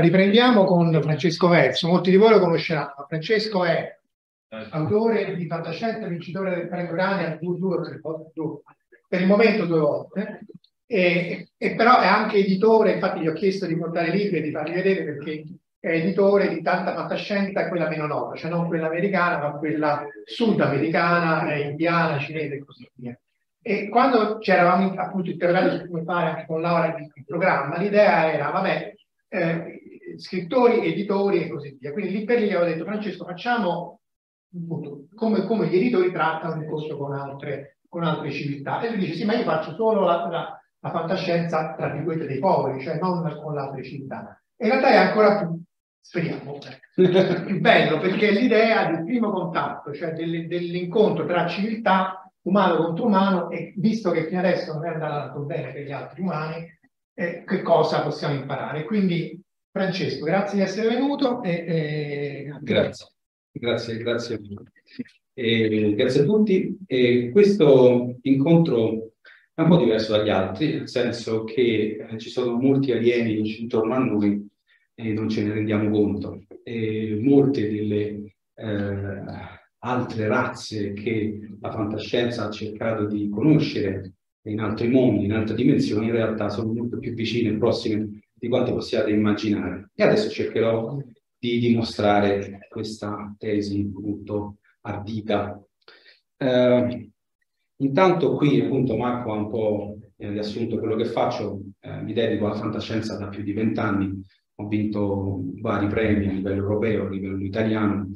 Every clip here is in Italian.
Riprendiamo con Francesco Verso. Molti di voi lo conosceranno. Francesco è autore di fantascienza, vincitore del Premio Urania per il momento 2 volte, e però è anche editore. Infatti gli ho chiesto di portare libri e di farli vedere, perché è editore di tanta fantascienza, quella meno nota, cioè non quella americana ma quella sudamericana, indiana, cinese e così via. E quando ci eravamo appunto interrogati su come fare anche con Laura il programma, l'idea era scrittori, editori e così via. Quindi lì per lì ho detto: Francesco, facciamo appunto come gli editori trattano il discorso con altre civiltà. E lui dice: sì, ma io faccio solo la fantascienza tra virgolette dei poveri, cioè non con le altre civiltà. E in realtà è ancora più, speriamo, più bello, perché l'idea del primo contatto, cioè dell'incontro tra civiltà, umano contro umano, e visto che fino adesso non è andato bene per gli altri umani, che cosa possiamo imparare. Quindi Francesco, grazie di essere venuto. Grazie a tutti. Questo incontro è un po' diverso dagli altri, nel senso che ci sono molti alieni intorno a noi e non ce ne rendiamo conto. Molte delle altre razze che la fantascienza ha cercato di conoscere in altri mondi, in altre dimensioni, in realtà sono molto più vicine e prossime di quanto possiate immaginare. E adesso cercherò di dimostrare questa tesi molto ardita. Intanto qui appunto Marco ha un po' riassunto quello che faccio. Mi dedico alla fantascienza da più di 20 anni, ho vinto vari premi a livello europeo, a livello italiano,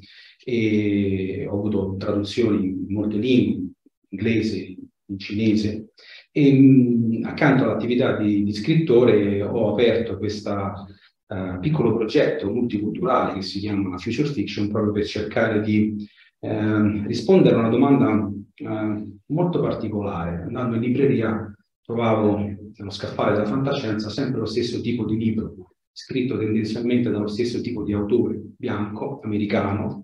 e ho avuto traduzioni in molte lingue, inglese, in cinese. E accanto all'attività di scrittore ho aperto questo piccolo progetto multiculturale che si chiama Future Fiction, proprio per cercare di rispondere a una domanda molto particolare. Andando in libreria trovavo nello scaffale della fantascienza sempre lo stesso tipo di libro, scritto tendenzialmente dallo stesso tipo di autore, bianco, americano,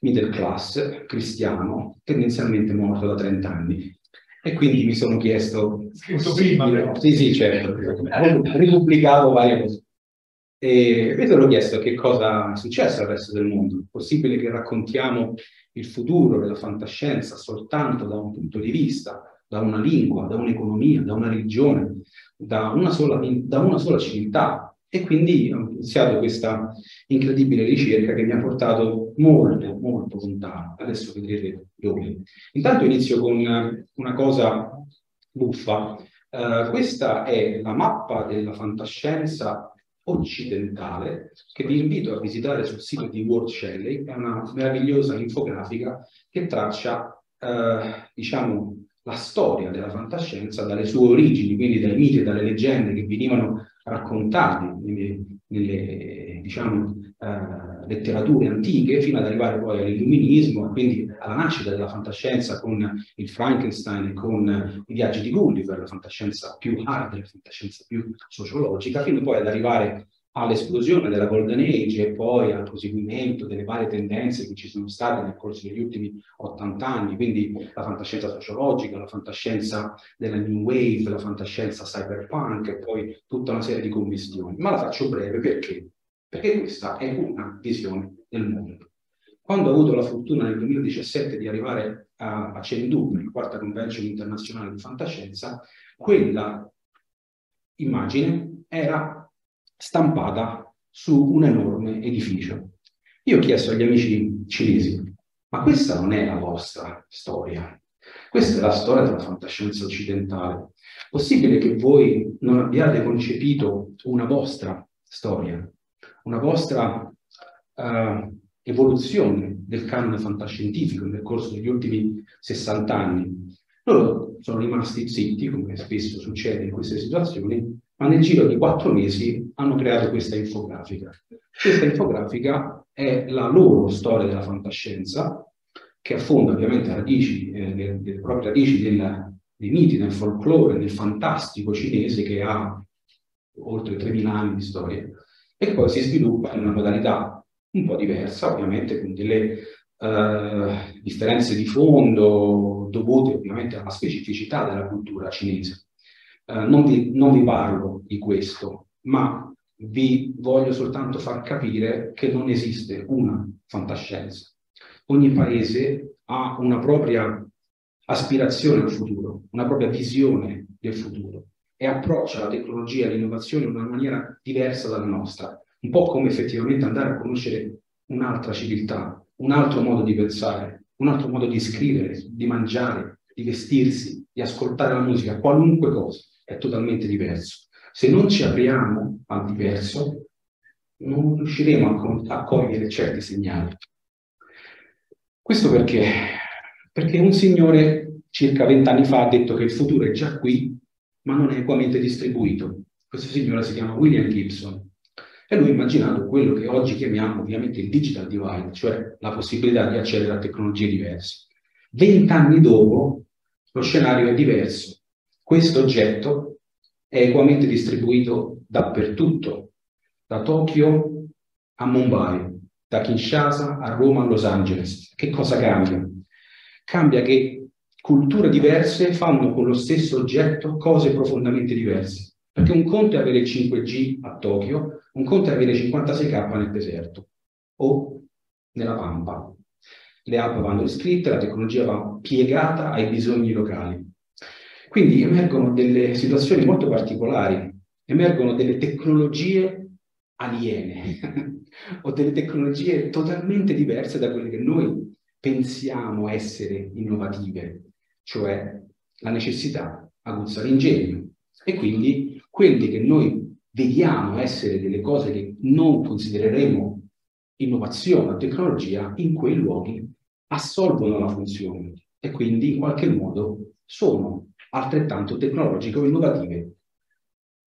middle class, cristiano, tendenzialmente morto da 30 anni. E quindi mi sono chiesto... Scritto prima, però. Sì, certo. Ripubblicavo varie cose. E mi sono chiesto che cosa è successo al resto del mondo. È possibile che raccontiamo il futuro della fantascienza soltanto da un punto di vista, da una lingua, da un'economia, da una religione, da una sola civiltà? E quindi ho iniziato questa incredibile ricerca che mi ha portato molto, molto lontano. Adesso vedrete dove. Intanto inizio con una cosa buffa. Questa è la mappa della fantascienza occidentale che vi invito a visitare sul sito di World Shelley. È una meravigliosa infografica che traccia, la storia della fantascienza dalle sue origini, quindi dai miti e dalle leggende che venivano raccontati nelle diciamo, letterature antiche, fino ad arrivare poi all'illuminismo, e quindi alla nascita della fantascienza con il Frankenstein e con i viaggi di Gulliver, la fantascienza più hard, la fantascienza più sociologica, fino poi ad arrivare all'esplosione della Golden Age e poi al proseguimento delle varie tendenze che ci sono state nel corso degli ultimi 80 anni, quindi la fantascienza sociologica, la fantascienza della New Wave, la fantascienza cyberpunk e poi tutta una serie di commistioni. Ma la faccio breve perché? Perché questa è una visione del mondo. Quando ho avuto la fortuna nel 2017 di arrivare a Cendume, la quarta convention internazionale di fantascienza, quella immagine era stampata su un enorme edificio. Io ho chiesto agli amici cinesi, ma questa non è la vostra storia, questa è la storia della fantascienza occidentale. Possibile che voi non abbiate concepito una vostra storia, una vostra evoluzione del canone fantascientifico nel corso degli ultimi 60 anni? Loro sono rimasti zitti, come spesso succede in queste situazioni, ma nel giro di 4 mesi hanno creato questa infografica. Questa infografica è la loro storia della fantascienza, che affonda ovviamente radici, le proprie radici dei miti, del folklore, del fantastico cinese che ha oltre 3.000 anni di storia, e poi si sviluppa in una modalità un po' diversa, ovviamente con delle differenze di fondo dovute ovviamente alla specificità della cultura cinese. Non vi parlo di questo, ma vi voglio soltanto far capire che non esiste una fantascienza. Ogni paese ha una propria aspirazione al futuro, una propria visione del futuro e approccia la tecnologia e l'innovazione in una maniera diversa dalla nostra, un po' come effettivamente andare a conoscere un'altra civiltà, un altro modo di pensare, un altro modo di scrivere, di mangiare, di vestirsi, di ascoltare la musica, qualunque cosa. È totalmente diverso. Se non ci apriamo al diverso, non riusciremo a cogliere certi segnali. Questo perché? Perché un signore circa 20 anni fa ha detto che il futuro è già qui, ma non è equamente distribuito. Questo signore si chiama William Gibson e lui ha immaginato quello che oggi chiamiamo ovviamente il digital divide, cioè la possibilità di accedere a tecnologie diverse. 20 anni dopo lo scenario è diverso. Questo oggetto è equamente distribuito dappertutto, da Tokyo a Mumbai, da Kinshasa a Roma a Los Angeles. Che cosa cambia? Cambia che culture diverse fanno con lo stesso oggetto cose profondamente diverse. Perché un conto è avere il 5G a Tokyo, un conto è avere 56K nel deserto o nella pampa. Le app vanno riscritte, la tecnologia va piegata ai bisogni locali. Quindi emergono delle situazioni molto particolari, emergono delle tecnologie aliene o delle tecnologie totalmente diverse da quelle che noi pensiamo essere innovative, cioè la necessità aguzza l'ingegno. E quindi quelli che noi vediamo essere delle cose che non considereremo innovazione o tecnologia, in quei luoghi assolvono la funzione e quindi in qualche modo sono altrettanto tecnologiche o innovative,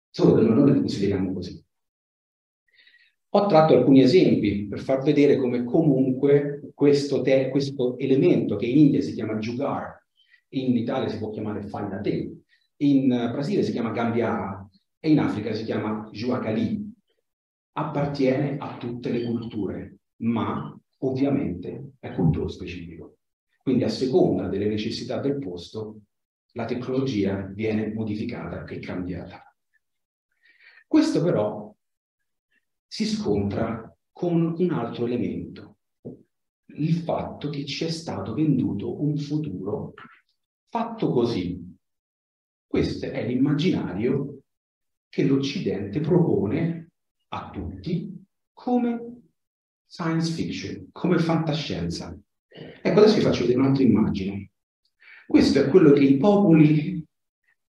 solo che noi non le consideriamo così. Ho tratto alcuni esempi per far vedere come comunque questo elemento che in India si chiama Jugar, in Italia si può chiamare fai da te, in Brasile si chiama Gambiara e in Africa si chiama Juacali, appartiene a tutte le culture, ma ovviamente è cultura specifico. Quindi a seconda delle necessità del posto la tecnologia viene modificata e cambiata. Questo però si scontra con un altro elemento, il fatto che ci è stato venduto un futuro fatto così. Questo è l'immaginario che l'Occidente propone a tutti come science fiction, come fantascienza. Ecco, adesso vi faccio vedere un'altra immagine. Questo è quello che i popoli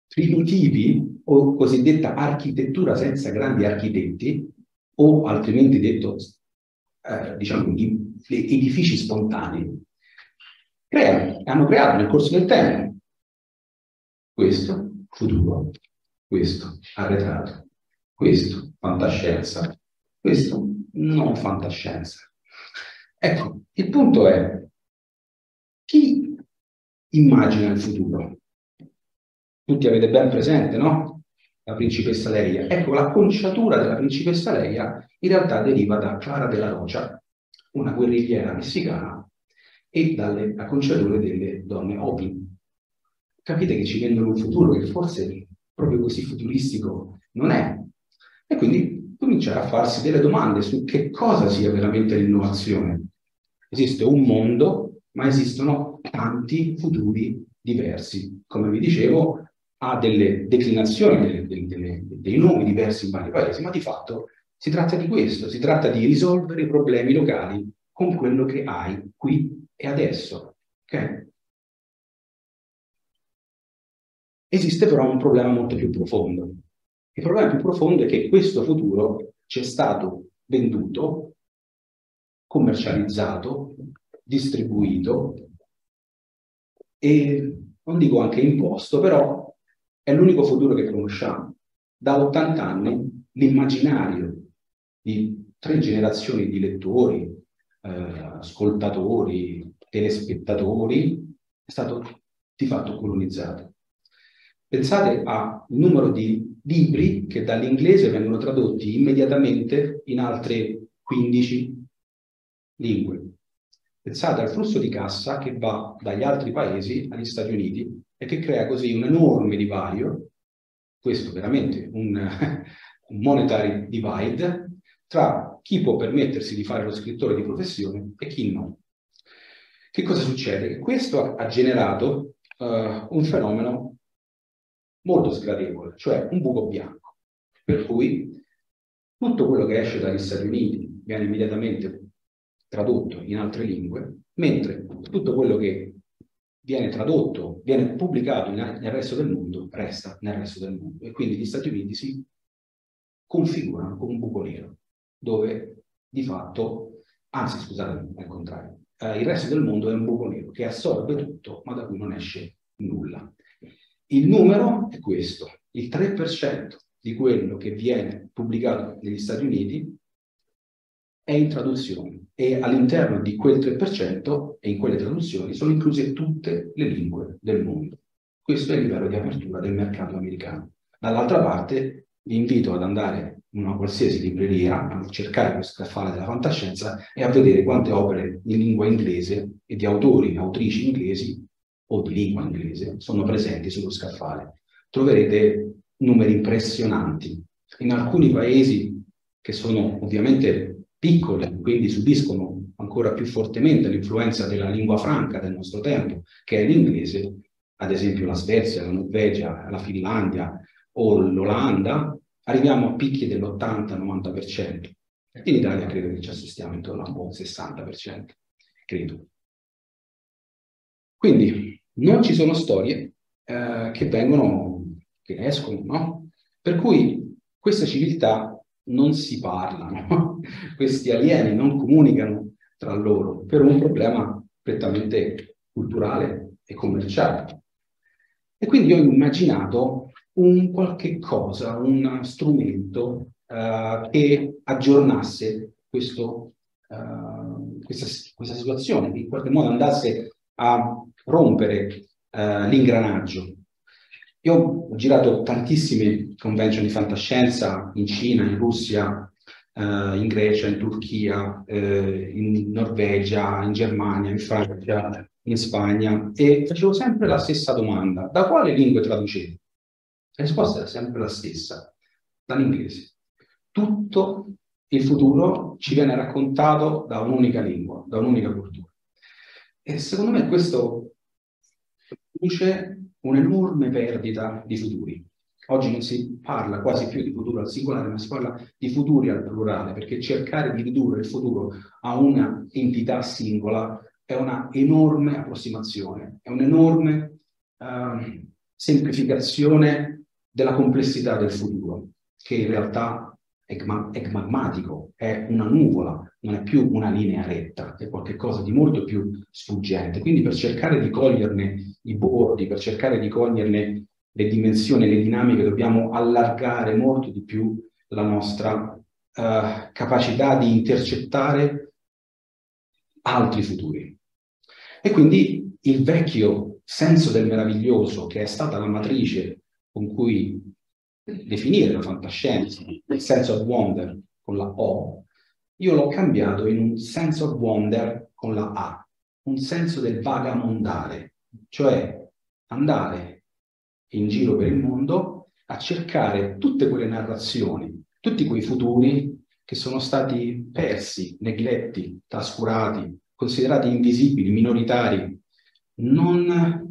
primitivi, o cosiddetta architettura senza grandi architetti, o altrimenti detto, diciamo, edifici spontanei, hanno creato nel corso del tempo. Questo, futuro. Questo, arretrato. Questo, fantascienza. Questo, non fantascienza. Ecco, il punto è, chi immagina il futuro? Tutti avete ben presente, no? La principessa Leia. Ecco, la conciatura della principessa Leia in realtà deriva da Clara della Rocia, una guerrigliera messicana, e dalle conciature delle donne Hopi. Capite che ci vendono un futuro che forse proprio così futuristico non è. E quindi cominciare a farsi delle domande su che cosa sia veramente l'innovazione. Esiste un mondo, ma esistono tanti futuri diversi. Come vi dicevo, ha delle declinazioni, dei nomi diversi in vari paesi, ma di fatto si tratta di questo, si tratta di risolvere i problemi locali con quello che hai qui e adesso. Okay? Esiste però un problema molto più profondo. Il problema più profondo è che questo futuro ci è stato venduto, commercializzato, distribuito e non dico anche imposto, però è l'unico futuro che conosciamo. Da 80 anni l'immaginario di 3 generazioni di lettori, ascoltatori, telespettatori è stato di fatto colonizzato. Pensate al numero di libri che dall'inglese vengono tradotti immediatamente in altre 15 lingue. Pensate al flusso di cassa che va dagli altri paesi agli Stati Uniti e che crea così un enorme divario, questo veramente un monetary divide, tra chi può permettersi di fare lo scrittore di professione e chi no. Che cosa succede? Questo ha generato un fenomeno molto sgradevole, cioè un buco bianco, per cui tutto quello che esce dagli Stati Uniti viene immediatamente tradotto in altre lingue, mentre tutto quello che viene tradotto, viene pubblicato nel resto del mondo, resta nel resto del mondo. E quindi gli Stati Uniti si configurano come un buco nero, dove di fatto, anzi scusate, al contrario, il resto del mondo è un buco nero che assorbe tutto, ma da cui non esce nulla. Il numero è questo, il 3% di quello che viene pubblicato negli Stati Uniti è in traduzione e all'interno di quel 3% e in quelle traduzioni sono incluse tutte le lingue del mondo. Questo è il livello di apertura del mercato americano. Dall'altra parte vi invito ad andare in una qualsiasi libreria a cercare lo scaffale della fantascienza e a vedere quante opere in lingua inglese e di autori e autrici inglesi o di lingua inglese sono presenti sullo scaffale. Troverete numeri impressionanti. In alcuni paesi che sono ovviamente piccole, quindi subiscono ancora più fortemente l'influenza della lingua franca del nostro tempo, che è l'inglese, ad esempio la Svezia, la Norvegia, la Finlandia o l'Olanda, arriviamo a picchi dell'80-90%. In Italia credo che ci assistiamo intorno a un buon 60%, credo. Quindi non ci sono storie che escono, no? Per cui questa civiltà non si parlano, questi alieni non comunicano tra loro per un problema prettamente culturale e commerciale. E quindi io ho immaginato un qualche cosa, un strumento che aggiornasse questa situazione, che in qualche modo andasse a rompere l'ingranaggio. Io ho girato tantissime convention di fantascienza in Cina, in Russia, in Grecia, in Turchia, in Norvegia, in Germania, in Francia, in Spagna, e facevo sempre la stessa domanda: da quale lingua traducevo? La risposta era sempre la stessa, dall'inglese. Tutto il futuro ci viene raccontato da un'unica lingua, da un'unica cultura. E secondo me questo produce un'enorme perdita di futuri. Oggi non si parla quasi più di futuro al singolare, ma si parla di futuri al plurale, perché cercare di ridurre il futuro a una entità singola è una enorme approssimazione, è un'enorme semplificazione della complessità del futuro, che in realtà è magmatico, è una nuvola, non è più una linea retta, è qualcosa di molto più sfuggente. Quindi per cercare di coglierne i bordi, per cercare di coglierne le dimensioni, le dinamiche, dobbiamo allargare molto di più la nostra capacità di intercettare altri futuri. E quindi il vecchio senso del meraviglioso, che è stata la matrice con cui definire la fantascienza, il sense of wonder con la O, io l'ho cambiato in un sense of wonder con la A, un senso del vagamondare, cioè andare in giro per il mondo a cercare tutte quelle narrazioni, tutti quei futuri che sono stati persi, negletti, trascurati, considerati invisibili, minoritari, non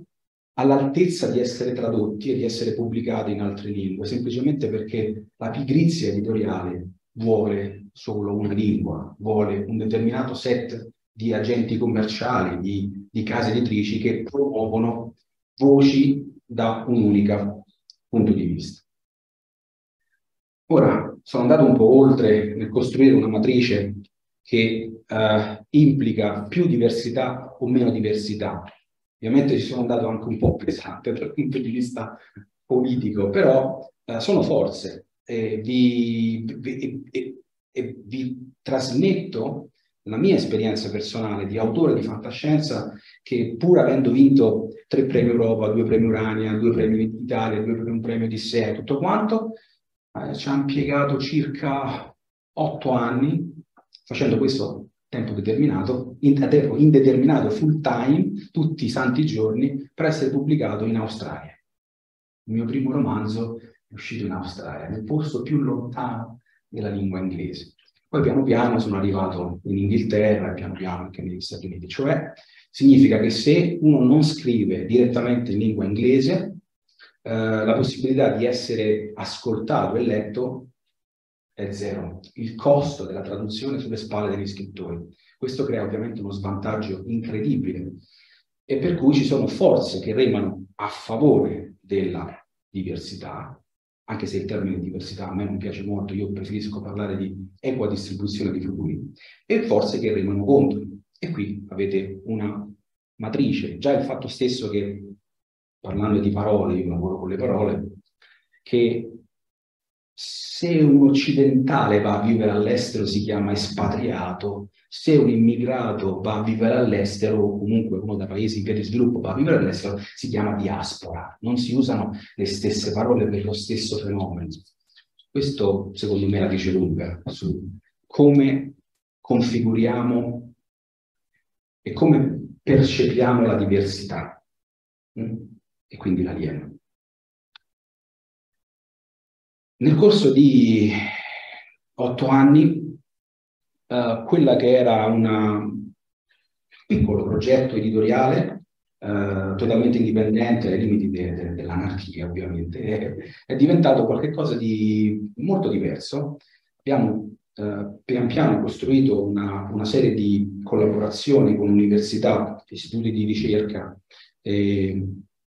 all'altezza di essere tradotti e di essere pubblicati in altre lingue, semplicemente perché la pigrizia editoriale vuole solo una lingua, vuole un determinato set di agenti commerciali, di case editrici che promuovono voci da un unico punto di vista. Ora, sono andato un po' oltre nel costruire una matrice che implica più diversità o meno diversità. Ovviamente ci sono andato anche un po' pesante dal punto di vista politico, però sono forze e vi trasmetto la mia esperienza personale di autore di fantascienza che, pur avendo vinto 3 premi Europa, 2 premi Urania, 2 premi Italia, un premio Odissea e tutto quanto, ci ha impiegato circa 8 anni facendo questo tempo determinato, indeterminato, full time, tutti i santi giorni, per essere pubblicato in Australia. Il mio primo romanzo è uscito in Australia, nel posto più lontano della lingua inglese. Poi piano piano sono arrivato in Inghilterra e piano piano anche negli Stati Uniti. Cioè, significa che se uno non scrive direttamente in lingua inglese, la possibilità di essere ascoltato e letto è zero. Il costo della traduzione sulle spalle degli scrittori. Questo crea ovviamente uno svantaggio incredibile e per cui ci sono forze che remano a favore della diversità, anche se il termine diversità a me non piace molto, io preferisco parlare di equa distribuzione di futuri, e forze che remano contro. E qui avete una matrice, già il fatto stesso che, parlando di parole, io lavoro con le parole, che se un occidentale va a vivere all'estero si chiama espatriato, se un immigrato va a vivere all'estero, o comunque uno da paesi in via di sviluppo va a vivere all'estero, si chiama diaspora. Non si usano le stesse parole per lo stesso fenomeno. Questo, secondo me, la dice lunga su come configuriamo e come percepiamo la diversità e quindi l'alieno. Nel corso di 8 anni, quella che era un piccolo progetto editoriale, totalmente indipendente ai limiti dell'anarchia, ovviamente, è diventato qualcosa di molto diverso. Abbiamo pian piano costruito una serie di collaborazioni con università, istituti di ricerca, e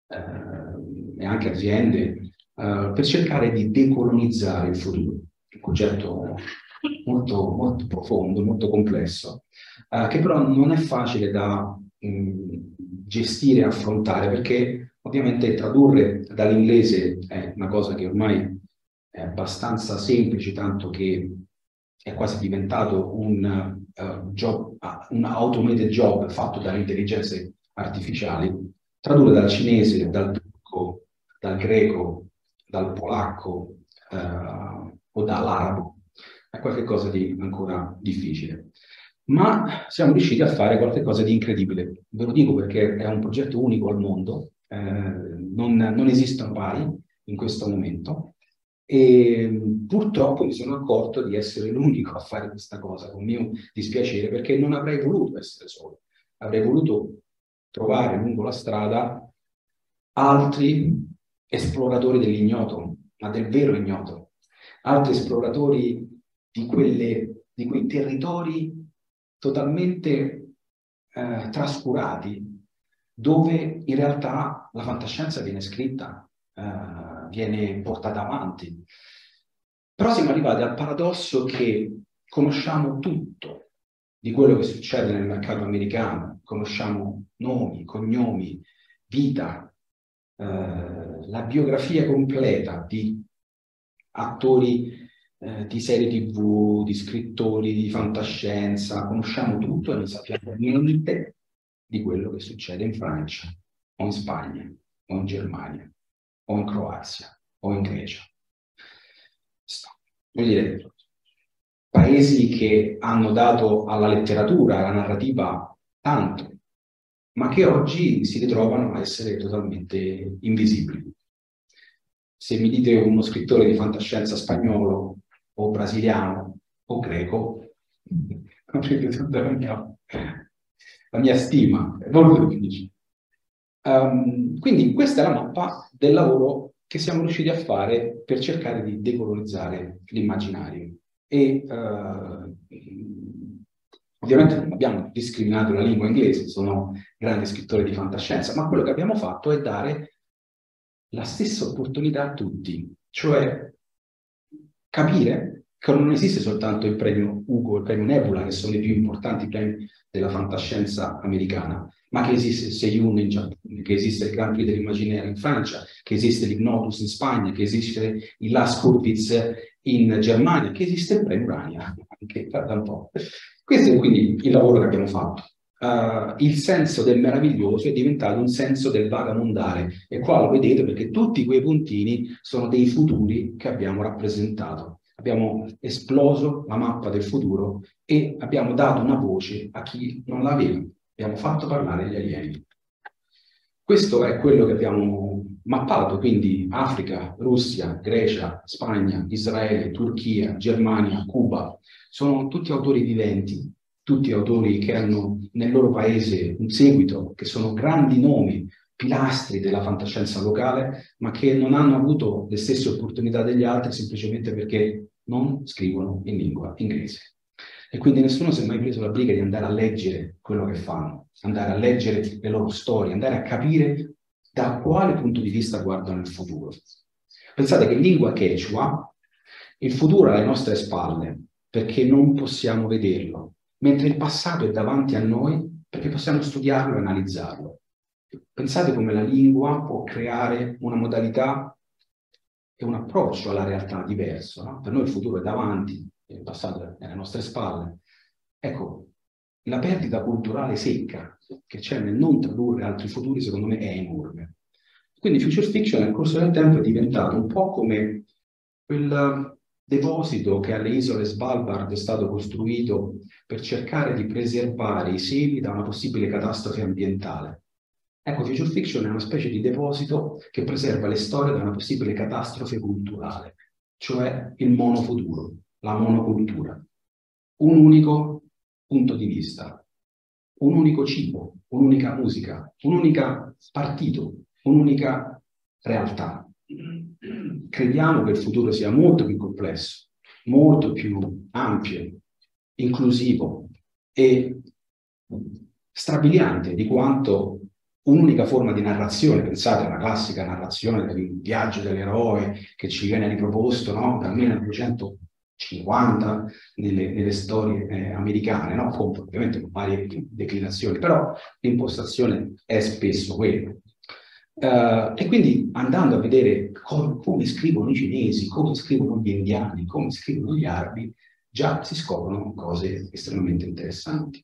anche aziende per cercare di decolonizzare il futuro, un concetto molto, molto profondo, molto complesso, che però non è facile da gestire e affrontare, perché ovviamente tradurre dall'inglese è una cosa che ormai è abbastanza semplice, tanto che è quasi diventato un automated job fatto dalle intelligenze artificiali. Tradurre dal cinese, dal turco, dal greco, dal polacco o dall'arabo è qualcosa di ancora difficile. Ma siamo riusciti a fare qualcosa di incredibile. Ve lo dico perché è un progetto unico al mondo, non esistono pari in questo momento e purtroppo mi sono accorto di essere l'unico a fare questa cosa, con mio dispiacere, perché non avrei voluto essere solo. Avrei voluto trovare lungo la strada altri esploratori dell'ignoto, ma del vero ignoto, altri esploratori di quei territori totalmente trascurati, dove in realtà la fantascienza viene scritta, viene portata avanti. Però siamo arrivati al paradosso che conosciamo tutto di quello che succede nel mercato americano, conosciamo nomi, cognomi, vita, la biografia completa di attori di serie TV, di scrittori, di fantascienza, conosciamo tutto e non sappiamo niente di quello che succede in Francia, o in Spagna, o in Germania, o in Croazia, o in Grecia. Voglio dire, paesi che hanno dato alla letteratura, alla narrativa, tanto, ma che oggi si ritrovano a essere totalmente invisibili. Se mi dite uno scrittore di fantascienza spagnolo, o brasiliano, o greco, avete tutta la mia stima, è molto difficile. Quindi questa è la mappa del lavoro che siamo riusciti a fare per cercare di decolonizzare l'immaginario. E ovviamente non abbiamo discriminato la lingua inglese, sono grandi scrittori di fantascienza, ma quello che abbiamo fatto è dare la stessa opportunità a tutti, cioè capire che non esiste soltanto il premio Hugo e il premio Nebula, che sono i più importanti premi della fantascienza americana, ma che esiste il Seiyun in Giappone, che esiste il Grand Prix dell'Immaginario in Francia, che esiste l'Ignotus in Spagna, che esiste il Laskurbildak in Germania, che esiste il Premio Urania, anche da un po'. Questo è quindi il lavoro che abbiamo fatto. Il senso del meraviglioso è diventato un senso del vagamondare, e qua lo vedete perché tutti quei puntini sono dei futuri che abbiamo rappresentato. Abbiamo esploso la mappa del futuro e abbiamo dato una voce a chi non l'aveva. Abbiamo fatto parlare gli alieni. Questo è quello che abbiamo mappato, quindi Africa, Russia, Grecia, Spagna, Israele, Turchia, Germania, Cuba. Sono tutti autori viventi, tutti autori che hanno nel loro paese un seguito, che sono grandi nomi, pilastri della fantascienza locale, ma che non hanno avuto le stesse opportunità degli altri semplicemente perché non scrivono in lingua inglese. E quindi nessuno si è mai preso la briga di andare a leggere quello che fanno, andare a leggere le loro storie, andare a capire da quale punto di vista guardano il futuro. Pensate che in lingua Quechua il futuro è alle nostre spalle, perché non possiamo vederlo, mentre il passato è davanti a noi, perché possiamo studiarlo e analizzarlo. Pensate come la lingua può creare una modalità e un approccio alla realtà diverso, no? Per noi il futuro è davanti, il passato è alle nostre spalle. Ecco, la perdita culturale secca che c'è nel non tradurre altri futuri, secondo me, è enorme. Quindi Future Fiction nel corso del tempo è diventato un po' come quel deposito che alle isole Svalbard è stato costruito per cercare di preservare i semi da una possibile catastrofe ambientale. Ecco, Future Fiction è una specie di deposito che preserva le storie da una possibile catastrofe culturale, cioè il monofuturo, la monocultura, un unico punto di vista, un unico cibo, un'unica musica, un'unica partito, un'unica realtà. Crediamo che il futuro sia molto più complesso, molto più ampio, inclusivo e strabiliante di quanto un'unica forma di narrazione, pensate alla classica narrazione del viaggio dell'eroe che ci viene riproposto, no? Dal 1950 nelle storie americane, no? Ovviamente con varie declinazioni, però l'impostazione è spesso quella. E quindi andando a vedere come scrivono i cinesi, come scrivono gli indiani, come scrivono gli arabi, già si scoprono cose estremamente interessanti.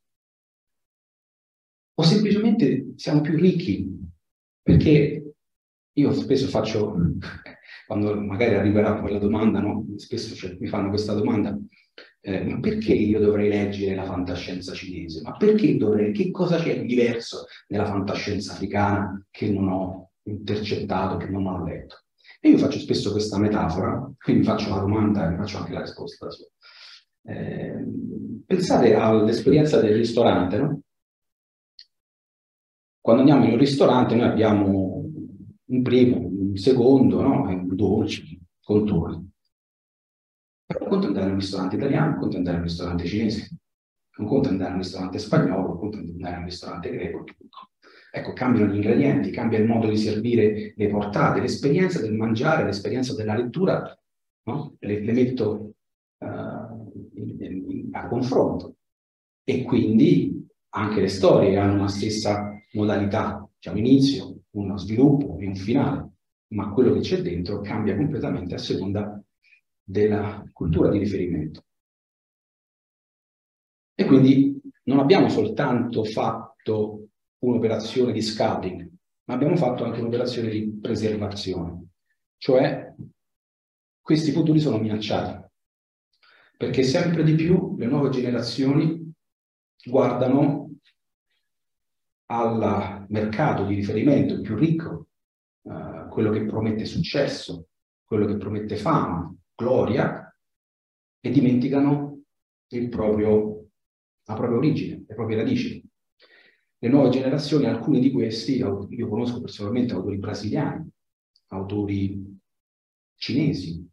O semplicemente siamo più ricchi, perché io spesso faccio, quando magari arriverà quella domanda, no? Spesso mi fanno questa domanda, ma perché io dovrei leggere la fantascienza cinese? Ma perché dovrei, che cosa c'è di diverso nella fantascienza africana che non ho intercettato, che non ho letto? E io faccio spesso questa metafora, quindi faccio la domanda e faccio anche la risposta da solo. Pensate all'esperienza del ristorante, no? Quando andiamo in un ristorante noi abbiamo un primo, un secondo, no? Un dolce, contorni. Però conto andare in un ristorante italiano, conto andare in un ristorante cinese, non conto andare in un ristorante spagnolo, conto andare in un ristorante greco. Ecco, cambiano gli ingredienti, cambia il modo di servire le portate, l'esperienza del mangiare, l'esperienza della lettura, no? Le metto a confronto. E quindi anche le storie hanno la stessa modalità, c'è un inizio, uno sviluppo e un finale, ma quello che c'è dentro cambia completamente a seconda della cultura di riferimento. E quindi non abbiamo soltanto fatto un'operazione di scouting, ma abbiamo fatto anche un'operazione di preservazione, cioè questi futuri sono minacciati, perché sempre di più le nuove generazioni guardano al mercato di riferimento, il più ricco, quello che promette successo, quello che promette fama, gloria, e dimenticano la propria origine, le proprie radici. Le nuove generazioni, alcuni di questi, io conosco personalmente autori brasiliani, autori cinesi,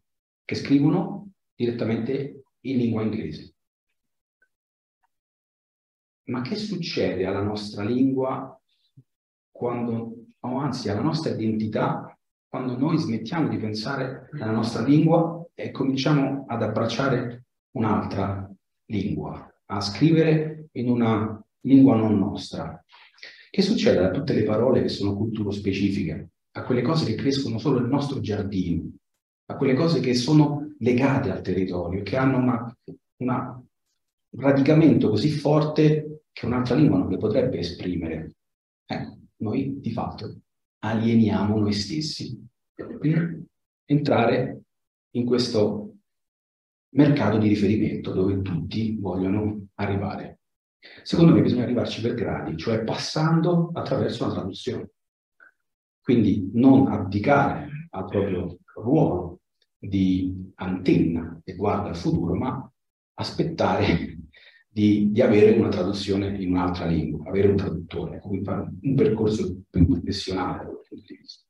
che scrivono direttamente in lingua inglese. Ma che succede alla nostra lingua, alla nostra identità, quando noi smettiamo di pensare alla nostra lingua e cominciamo ad abbracciare un'altra lingua, a scrivere in una lingua non nostra? Che succede a tutte le parole che sono culturospecifiche, a quelle cose che crescono solo nel nostro giardino, a quelle cose che sono legate al territorio, che hanno un radicamento così forte che un'altra lingua non le potrebbe esprimere? Noi di fatto alieniamo noi stessi per entrare in questo mercato di riferimento dove tutti vogliono arrivare. Secondo me bisogna arrivarci per gradi, cioè passando attraverso una traduzione. Quindi non abdicare al proprio ruolo di antenna che guarda al futuro, ma aspettare di avere una traduzione in un'altra lingua, avere un traduttore, un percorso più professionale dal punto di vista.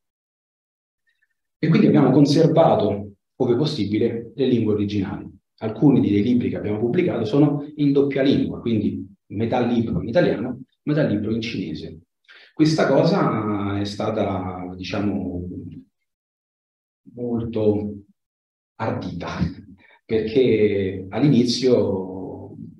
E quindi abbiamo conservato, ove possibile, le lingue originali. Alcuni dei libri che abbiamo pubblicato sono in doppia lingua, quindi metà libro in italiano, metà libro in cinese. Questa cosa è stata, diciamo, molto ardita, perché all'inizio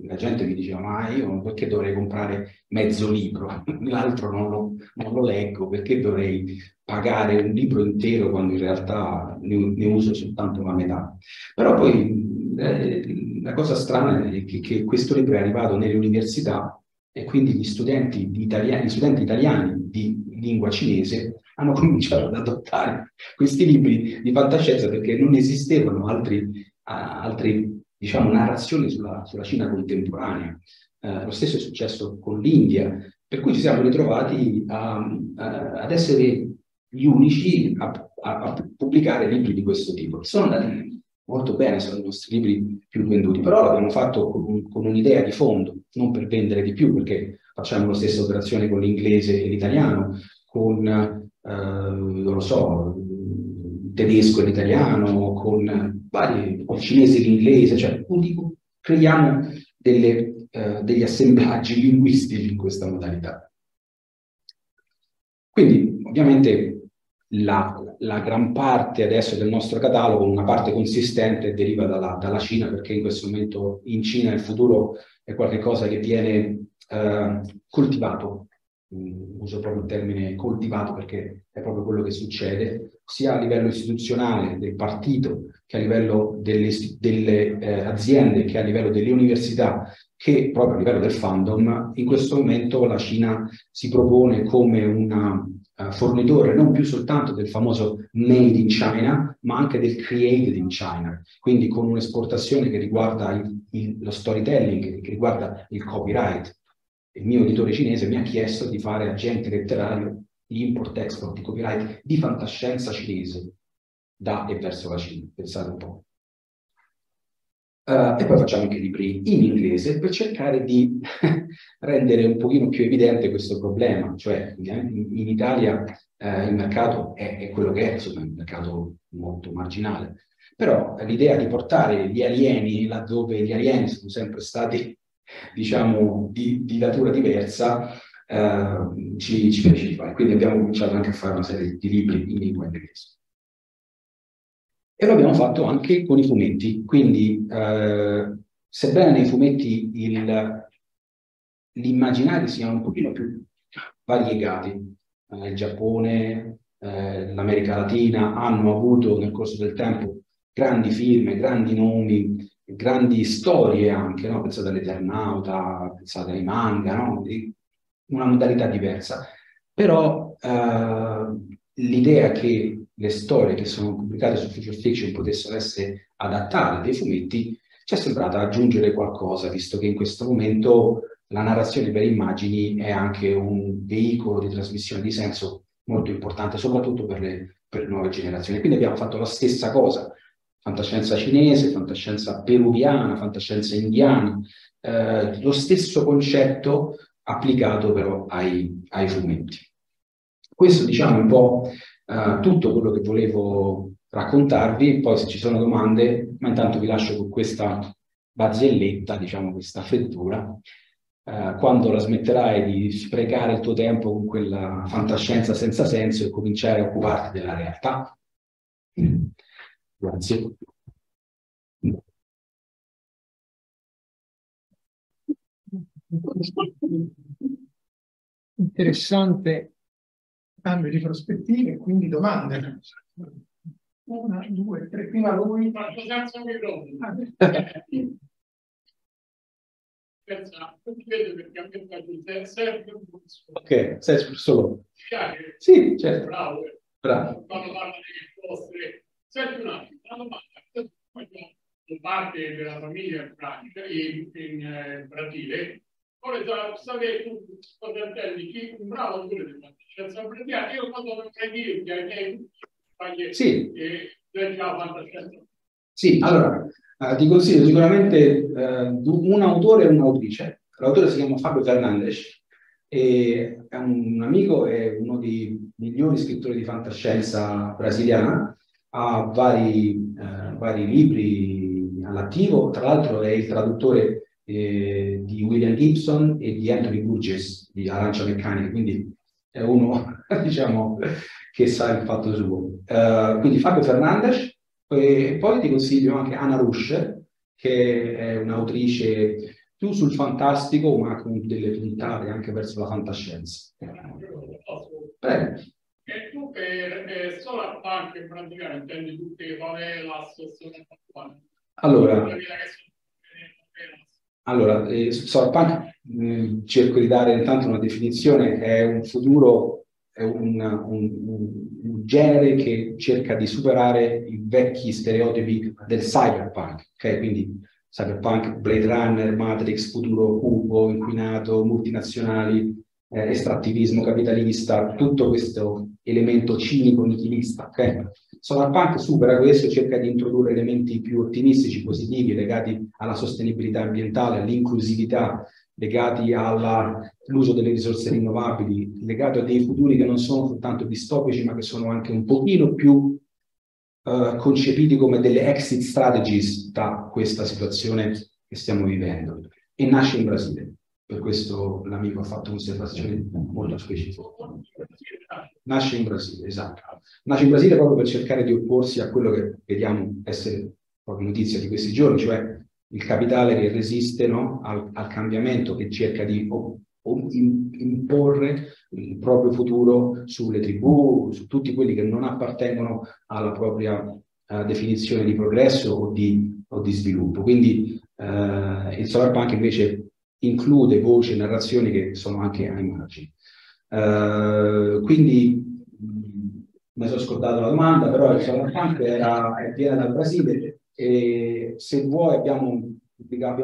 la gente mi diceva: ma io perché dovrei comprare mezzo libro? L'altro non lo leggo, perché dovrei pagare un libro intero quando in realtà ne uso soltanto la metà? Però poi la cosa strana è che questo libro è arrivato nelle università e quindi gli studenti italiani di lingua cinese hanno cominciato ad adottare questi libri di fantascienza, perché non esistevano altri, diciamo, narrazioni sulla Cina contemporanea. Lo stesso è successo con l'India, per cui ci siamo ritrovati ad essere gli unici a pubblicare libri di questo tipo. Sono andati molto bene, sono i nostri libri più venduti, però l'abbiamo fatto con un'idea di fondo, non per vendere di più, perché facciamo la stessa operazione con l'inglese e l'italiano, con, non lo so, tedesco e l'italiano, con vari, con cinese e l'inglese, cioè creiamo degli assemblaggi linguistici in questa modalità. Quindi ovviamente la gran parte adesso del nostro catalogo, una parte consistente, deriva dalla Cina, perché in questo momento in Cina il futuro è qualcosa che viene coltivato. Uso proprio il termine coltivato perché è proprio quello che succede, sia a livello istituzionale del partito, che a livello delle aziende, che a livello delle università, che proprio a livello del fandom. In questo momento la Cina si propone come una fornitore non più soltanto del famoso made in China, ma anche del created in China, quindi con un'esportazione che riguarda lo storytelling, che riguarda il copyright. Il mio editore cinese mi ha chiesto di fare agente letterario di import-export, di copyright, di fantascienza cinese da e verso la Cina. Pensate un po'. E poi facciamo anche libri in inglese per cercare di rendere un pochino più evidente questo problema. Cioè, in Italia il mercato è quello che è, insomma, è un mercato molto marginale. Però l'idea di portare gli alieni laddove gli alieni sono sempre stati, diciamo, di natura diversa, ci piace di fare. Quindi abbiamo cominciato anche a fare una serie di libri in lingua inglese. E lo abbiamo fatto anche con i fumetti. Quindi, sebbene nei fumetti l'immaginario sia un pochino più variegati, il Giappone, l'America Latina hanno avuto nel corso del tempo grandi film, grandi nomi, grandi storie anche, no? Pensate all'Eternauta, pensate ai manga, no? Una modalità diversa. Però l'idea che le storie che sono pubblicate su Future Fiction potessero essere adattate a dei fumetti ci è sembrata aggiungere qualcosa, visto che in questo momento la narrazione per immagini è anche un veicolo di trasmissione di senso molto importante, soprattutto per le nuove generazioni. Quindi abbiamo fatto la stessa cosa, fantascienza cinese, fantascienza peruviana, fantascienza indiana, lo stesso concetto applicato però ai fumetti. Questo, diciamo, è un po' tutto quello che volevo raccontarvi. Poi se ci sono domande, ma intanto vi lascio con questa barzelletta, diciamo questa freddura. Quando la smetterai di sprecare il tuo tempo con quella fantascienza senza senso e cominciare a occuparti della realtà. Grazie. Interessante cambio di prospettive, quindi domande. 1, 2, 3, prima lui. Ok, sei solo. Sì, certo. Bravo. Quando parla delle vostre, senti un attimo, una domanda. Parte della famiglia in Brasile, vorrei sapere fratelli, chi un bravo pure di fantascienza brasiliana. Io quando vorrei dirti ai miei compagni della fantascienza. Sì, allora ti consiglio sicuramente un autore e un'autrice. L'autore si chiama Fabio Fernandes, è un amico, è uno dei migliori scrittori di fantascienza brasiliana, ha vari libri all'attivo, tra l'altro è il traduttore di William Gibson e di Anthony Burgess di Arancia Meccanica, quindi è uno diciamo che sa il fatto suo. Quindi Fabio Fernandes. E poi ti consiglio anche Anna Rusche, che è un'autrice più sul fantastico, ma con delle puntate anche verso la fantascienza. Prego. E tu per Solarpunk in pratica intendi tutte favela, sono allora, Solarpunk, cerco di dare intanto una definizione, è un futuro, è un genere che cerca di superare i vecchi stereotipi del cyberpunk, ok? Quindi cyberpunk, Blade Runner, Matrix, futuro cubo, inquinato, multinazionali, estrattivismo capitalista, tutto questo elemento cinico nichilista, ok? Solarpunk supera questo e cerca di introdurre elementi più ottimistici, positivi, legati alla sostenibilità ambientale, all'inclusività, legati all'uso delle risorse rinnovabili, legati a dei futuri che non sono soltanto distopici, ma che sono anche un pochino più concepiti come delle exit strategies da questa situazione che stiamo vivendo. E nasce in Brasile, per questo l'amico ha fatto un'osservazione molto specifica. Nasce in Brasile, esatto. Nasce in Brasile proprio per cercare di opporsi a quello che vediamo essere proprio notizia di questi giorni, cioè il capitale che resiste, no, al cambiamento, che cerca di imporre il proprio futuro sulle tribù, su tutti quelli che non appartengono alla propria definizione di progresso o di sviluppo. Quindi il Solarpunk invece include voci e narrazioni che sono anche ai margini. Quindi mi sono scordato la domanda, però il Solarpunk viene dal Brasile. E se vuoi abbiamo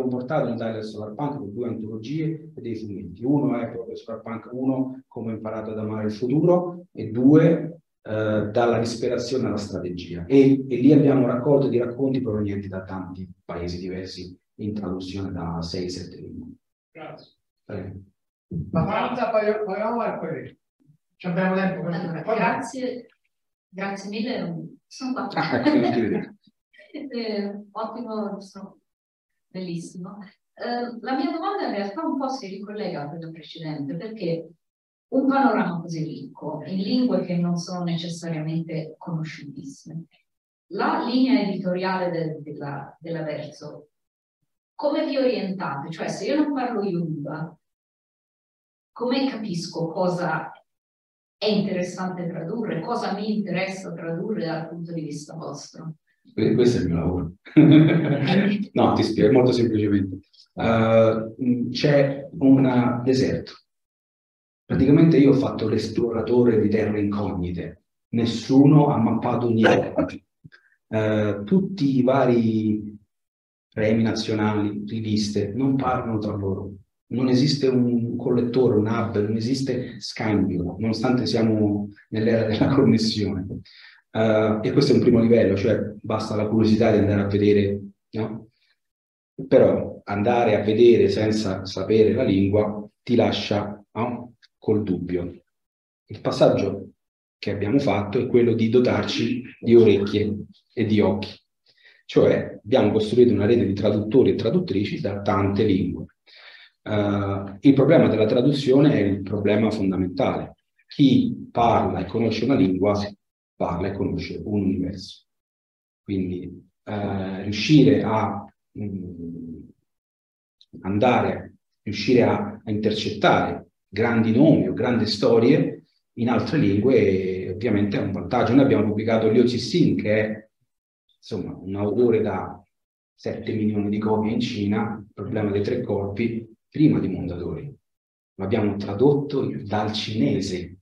portato in Italia il Solarpunk con 2 antologie e dei fumetti. Uno è proprio Solarpunk 1, come ho imparato ad amare il futuro, e 2, dalla disperazione alla strategia, e lì abbiamo raccolto di racconti provenienti da tanti paesi diversi, in traduzione da 6-7 lingue. Grazie. Ma Marta, poi ci abbiamo tempo per una cosa. Grazie mille, sono qua. Ottimo, bellissimo. La mia domanda in realtà un po' si ricollega a quella precedente, perché un panorama così ricco, in lingue che non sono necessariamente conosciutissime, la linea editoriale della Verso, come vi orientate? Cioè, se io non parlo Yoruba, come capisco cosa è interessante tradurre, cosa mi interessa tradurre dal punto di vista vostro? Questo è il mio lavoro. No, ti spiego molto semplicemente. C'è un deserto. Praticamente io ho fatto l'esploratore di terre incognite. Nessuno ha mappato niente. Tutti i vari premi nazionali, riviste, non parlano tra loro. Non esiste un collettore, un hub, non esiste scambio, nonostante siamo nell'era della connessione. E questo è un primo livello, cioè basta la curiosità di andare a vedere, no? Però andare a vedere senza sapere la lingua ti lascia, no? Col dubbio. Il passaggio che abbiamo fatto è quello di dotarci di orecchie e di occhi, cioè abbiamo costruito una rete di traduttori e traduttrici da tante lingue. Il problema della traduzione è il problema fondamentale. Chi parla e conosce una lingua parla e conosce un universo. Quindi riuscire a riuscire a intercettare grandi nomi o grandi storie in altre lingue è, ovviamente è un vantaggio. Noi abbiamo pubblicato Liu Cixin, che è insomma un autore da 7 milioni di copie in Cina, Problema dei tre corpi, prima di Mondadori. L'abbiamo tradotto dal cinese.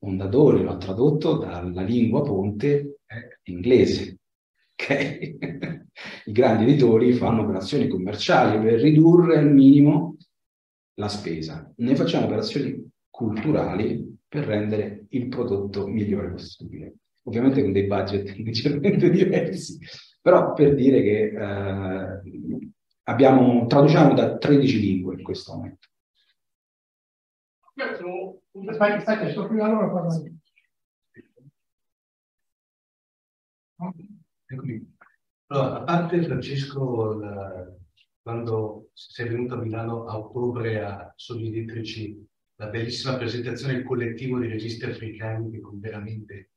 Mondadori l'ha tradotto dalla lingua ponte inglese. Okay? I grandi editori fanno operazioni commerciali per ridurre al minimo la spesa. Noi facciamo operazioni culturali per rendere il prodotto migliore possibile. Ovviamente con dei budget leggermente diversi, però per dire che traduciamo da 13 lingue in questo momento. Allora, a parte Francesco, quando sei venuto a Milano a ottobre a Soliditrici, la bellissima presentazione del collettivo di registi africani che con veramente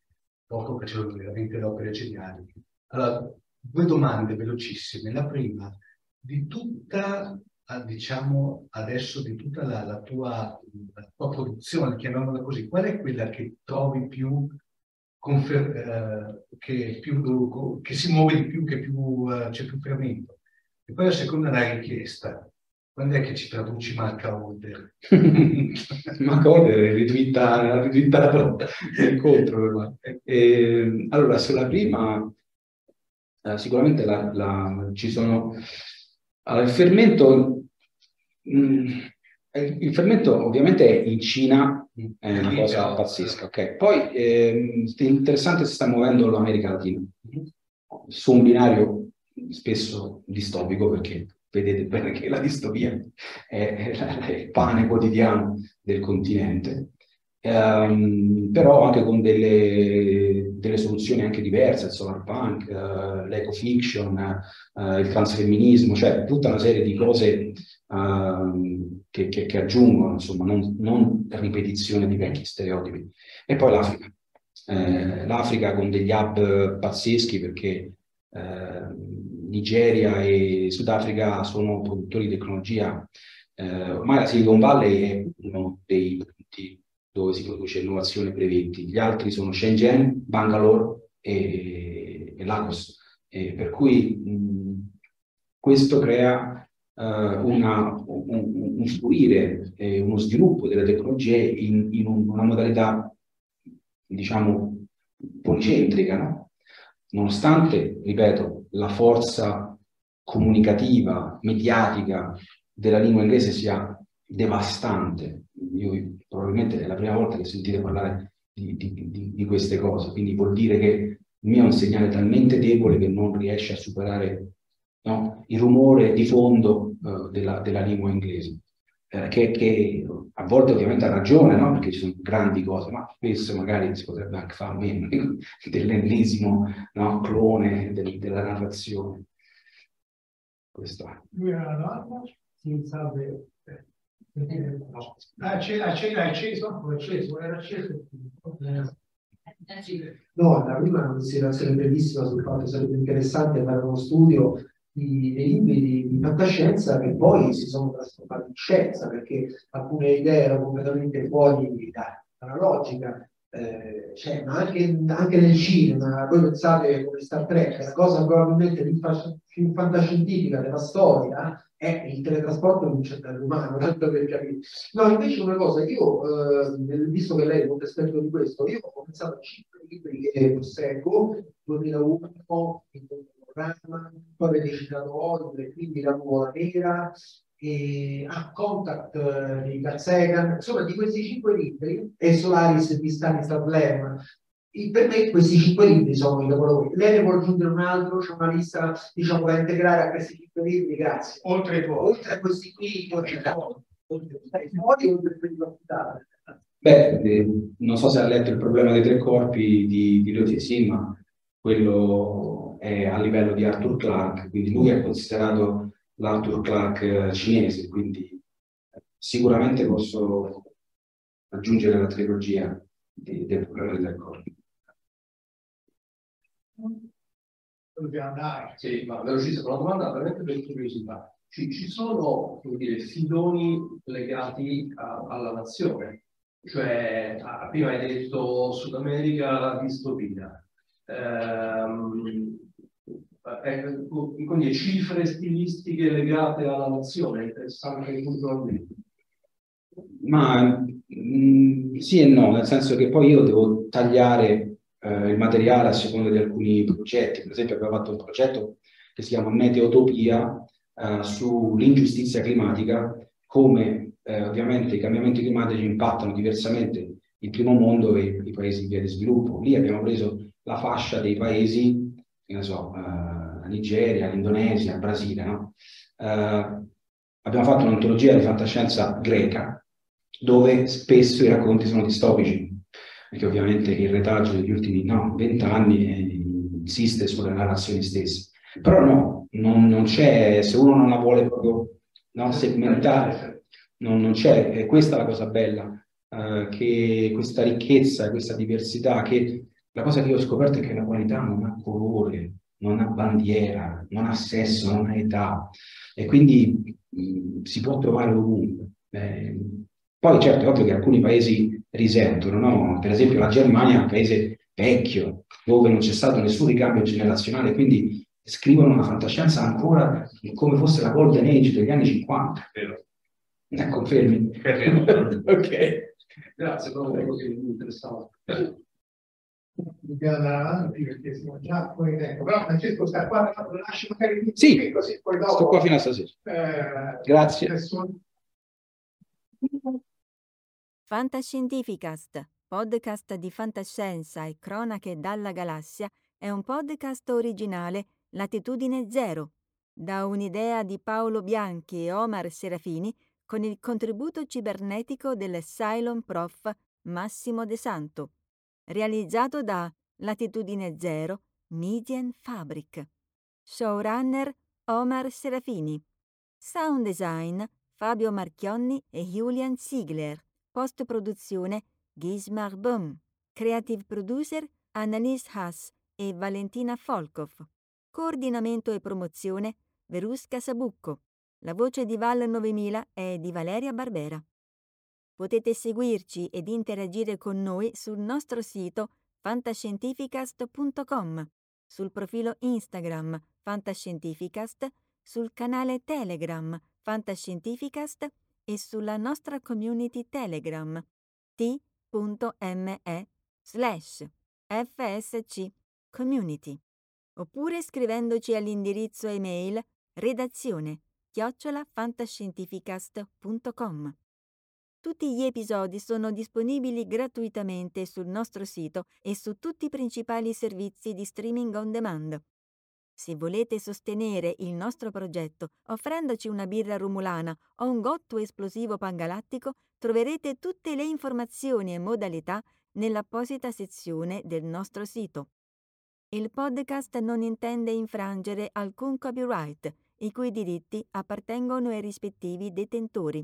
poco facevano veramente opere geniali. Allora, 2 domande velocissime. La prima, di tutta, diciamo, adesso di tutta la tua produzione, chiamiamola così, qual è quella che trovi più, che si muove di più, c'è più fermento? E poi la seconda è la richiesta. Quando è che ci traduci Marca Oltre? Marca Oltre è ritwittato l'incontro. Allora, sulla prima, sicuramente ci sono... Allora, il fermento ovviamente in Cina è una cosa pazzesca, ok? Poi è interessante, si sta muovendo l'America Latina su un binario spesso distopico, perché vedete bene che la distopia è il pane quotidiano del continente, però anche con delle soluzioni anche diverse, il solarpunk, l'ecofiction, il transfemminismo, cioè tutta una serie di cose che aggiungono, insomma, non ripetizione di vecchi stereotipi. E poi l'Africa. L'Africa con degli hub pazzeschi, perché Nigeria e Sudafrica sono produttori di tecnologia. Ormai la Silicon Valley è uno dei punti dove si produce innovazione e brevetti, gli altri sono Shenzhen, Bangalore e Lagos, per cui questo crea un fluire, uno sviluppo delle tecnologie in una modalità, diciamo, policentrica, no? Nonostante, ripeto, la forza comunicativa, mediatica della lingua inglese sia devastante. Io probabilmente è la prima volta che sentite parlare di queste cose, quindi vuol dire che il mio è un segnale talmente debole che non riesce a superare, no, il rumore di fondo della lingua inglese, che a volte ovviamente ha ragione, no? Perché ci sono grandi cose, ma spesso magari si potrebbe anche fare meno dell'ennesimo, no, clone della narrazione. Questo è. No, la prima considerazione bellissima sul fatto che sarebbe interessante fare uno studio dei libri di fantascienza che poi si sono trasformati in scienza, perché alcune idee erano completamente fuori dalla logica ma anche nel cinema, voi pensate come Star Trek, la cosa probabilmente più fantascientifica della storia è il teletrasporto di un cervello umano, tanto per capire. No, invece una cosa, io, visto che lei è molto esperto di questo, io ho pensato a 5 libri che posseggo, 2001, il programma, poi avete citato Oltre, quindi La nuvola nera, a Contact di Carl Sagan, insomma di questi 5 libri, e Solaris di Stanisław Lem. Per me questi 5 libri sono i capolavori. Lei ne può aggiungere un altro? C'è una lista, diciamo, da integrare a questi 5 libri? Grazie. Oltre a questi qui, oltre a questi. Beh, non so se ha letto Il problema dei tre corpi di Leo Tiesin, ma quello è a livello di Arthur Clarke, quindi lui è considerato l'Arthur Clarke cinese, quindi sicuramente posso aggiungere la trilogia del problema dei tre corpi. Dobbiamo andare. Sì, ma velocissima, una domanda veramente per curiosità. Ci sono, come dire, filoni legati alla nazione? Cioè, prima hai detto Sud America, la distopia. Quindi cifre stilistiche legate alla nazione, interessante puntualmente. Ma sì e no, nel senso che poi io devo tagliare il materiale a seconda di alcuni progetti. Per esempio abbiamo fatto un progetto che si chiama Meteotopia sull'ingiustizia climatica, come ovviamente i cambiamenti climatici impattano diversamente il primo mondo e i paesi in via di sviluppo. Lì abbiamo preso la fascia dei paesi, che ne so, Nigeria, l'Indonesia, il Brasile, no? Abbiamo fatto un'antologia di fantascienza greca, dove spesso i racconti sono distopici, perché ovviamente il retaggio degli ultimi 20 anni insiste sulle narrazioni stesse. Però no, non c'è, se uno non la vuole proprio segmentare, non c'è, e questa è la cosa bella, che questa ricchezza, questa diversità, che la cosa che io ho scoperto è che la qualità non ha colore, non ha bandiera, non ha sesso, non ha età, e quindi si può trovare ovunque. Poi certo è ovvio che alcuni paesi risentono, no? Per esempio la Germania è un paese vecchio, dove non c'è stato nessun ricambio generazionale, quindi scrivono una fantascienza ancora come fosse la Golden Age degli anni 50. Vero. Ne confermi? Vero. Ok. Grazie, proprio così mi interessava. Dobbiamo andare avanti perché siamo già fuori tempo, però Francesco sta qua, lo lasci magari di sì, così poi dopo sto qua fino a stasera. Grazie. Fantascientificast, podcast di fantascienza e cronache dalla galassia, è un podcast originale Latitudine Zero, da un'idea di Paolo Bianchi e Omar Serafini, con il contributo cibernetico del Cylon Prof Massimo De Santo. Realizzato da Latitudine Zero Median Fabric. Showrunner Omar Serafini. Sound design Fabio Marchionni e Julian Ziegler. Post produzione Gismar Böhm. Creative producer Annalise Haas e Valentina Folkov. Coordinamento e promozione Verusca Sabucco. La voce di Val 9000 è di Valeria Barbera. Potete seguirci ed interagire con noi sul nostro sito fantascientificast.com, sul profilo Instagram Fantascientificast, sul canale Telegram Fantascientificast e sulla nostra community Telegram t.me/fsc community, oppure scrivendoci all'indirizzo email redazione@fantascientificast.com. Tutti gli episodi sono disponibili gratuitamente sul nostro sito e su tutti i principali servizi di streaming on demand. Se volete sostenere il nostro progetto offrendoci una birra rumulana o un gotto esplosivo pangalattico, troverete tutte le informazioni e modalità nell'apposita sezione del nostro sito. Il podcast non intende infrangere alcun copyright, i cui diritti appartengono ai rispettivi detentori.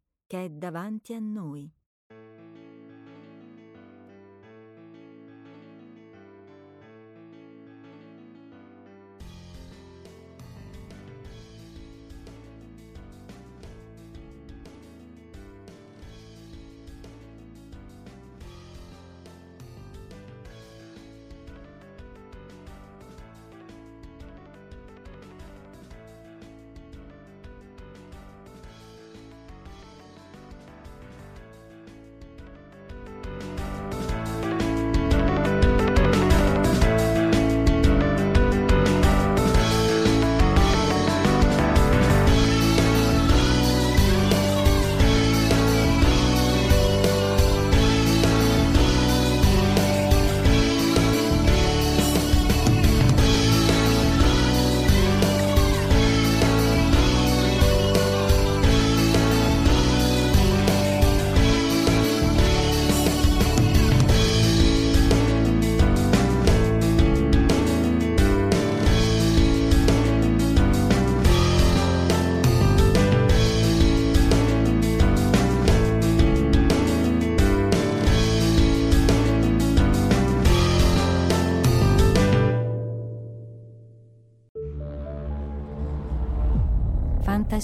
che è davanti a noi.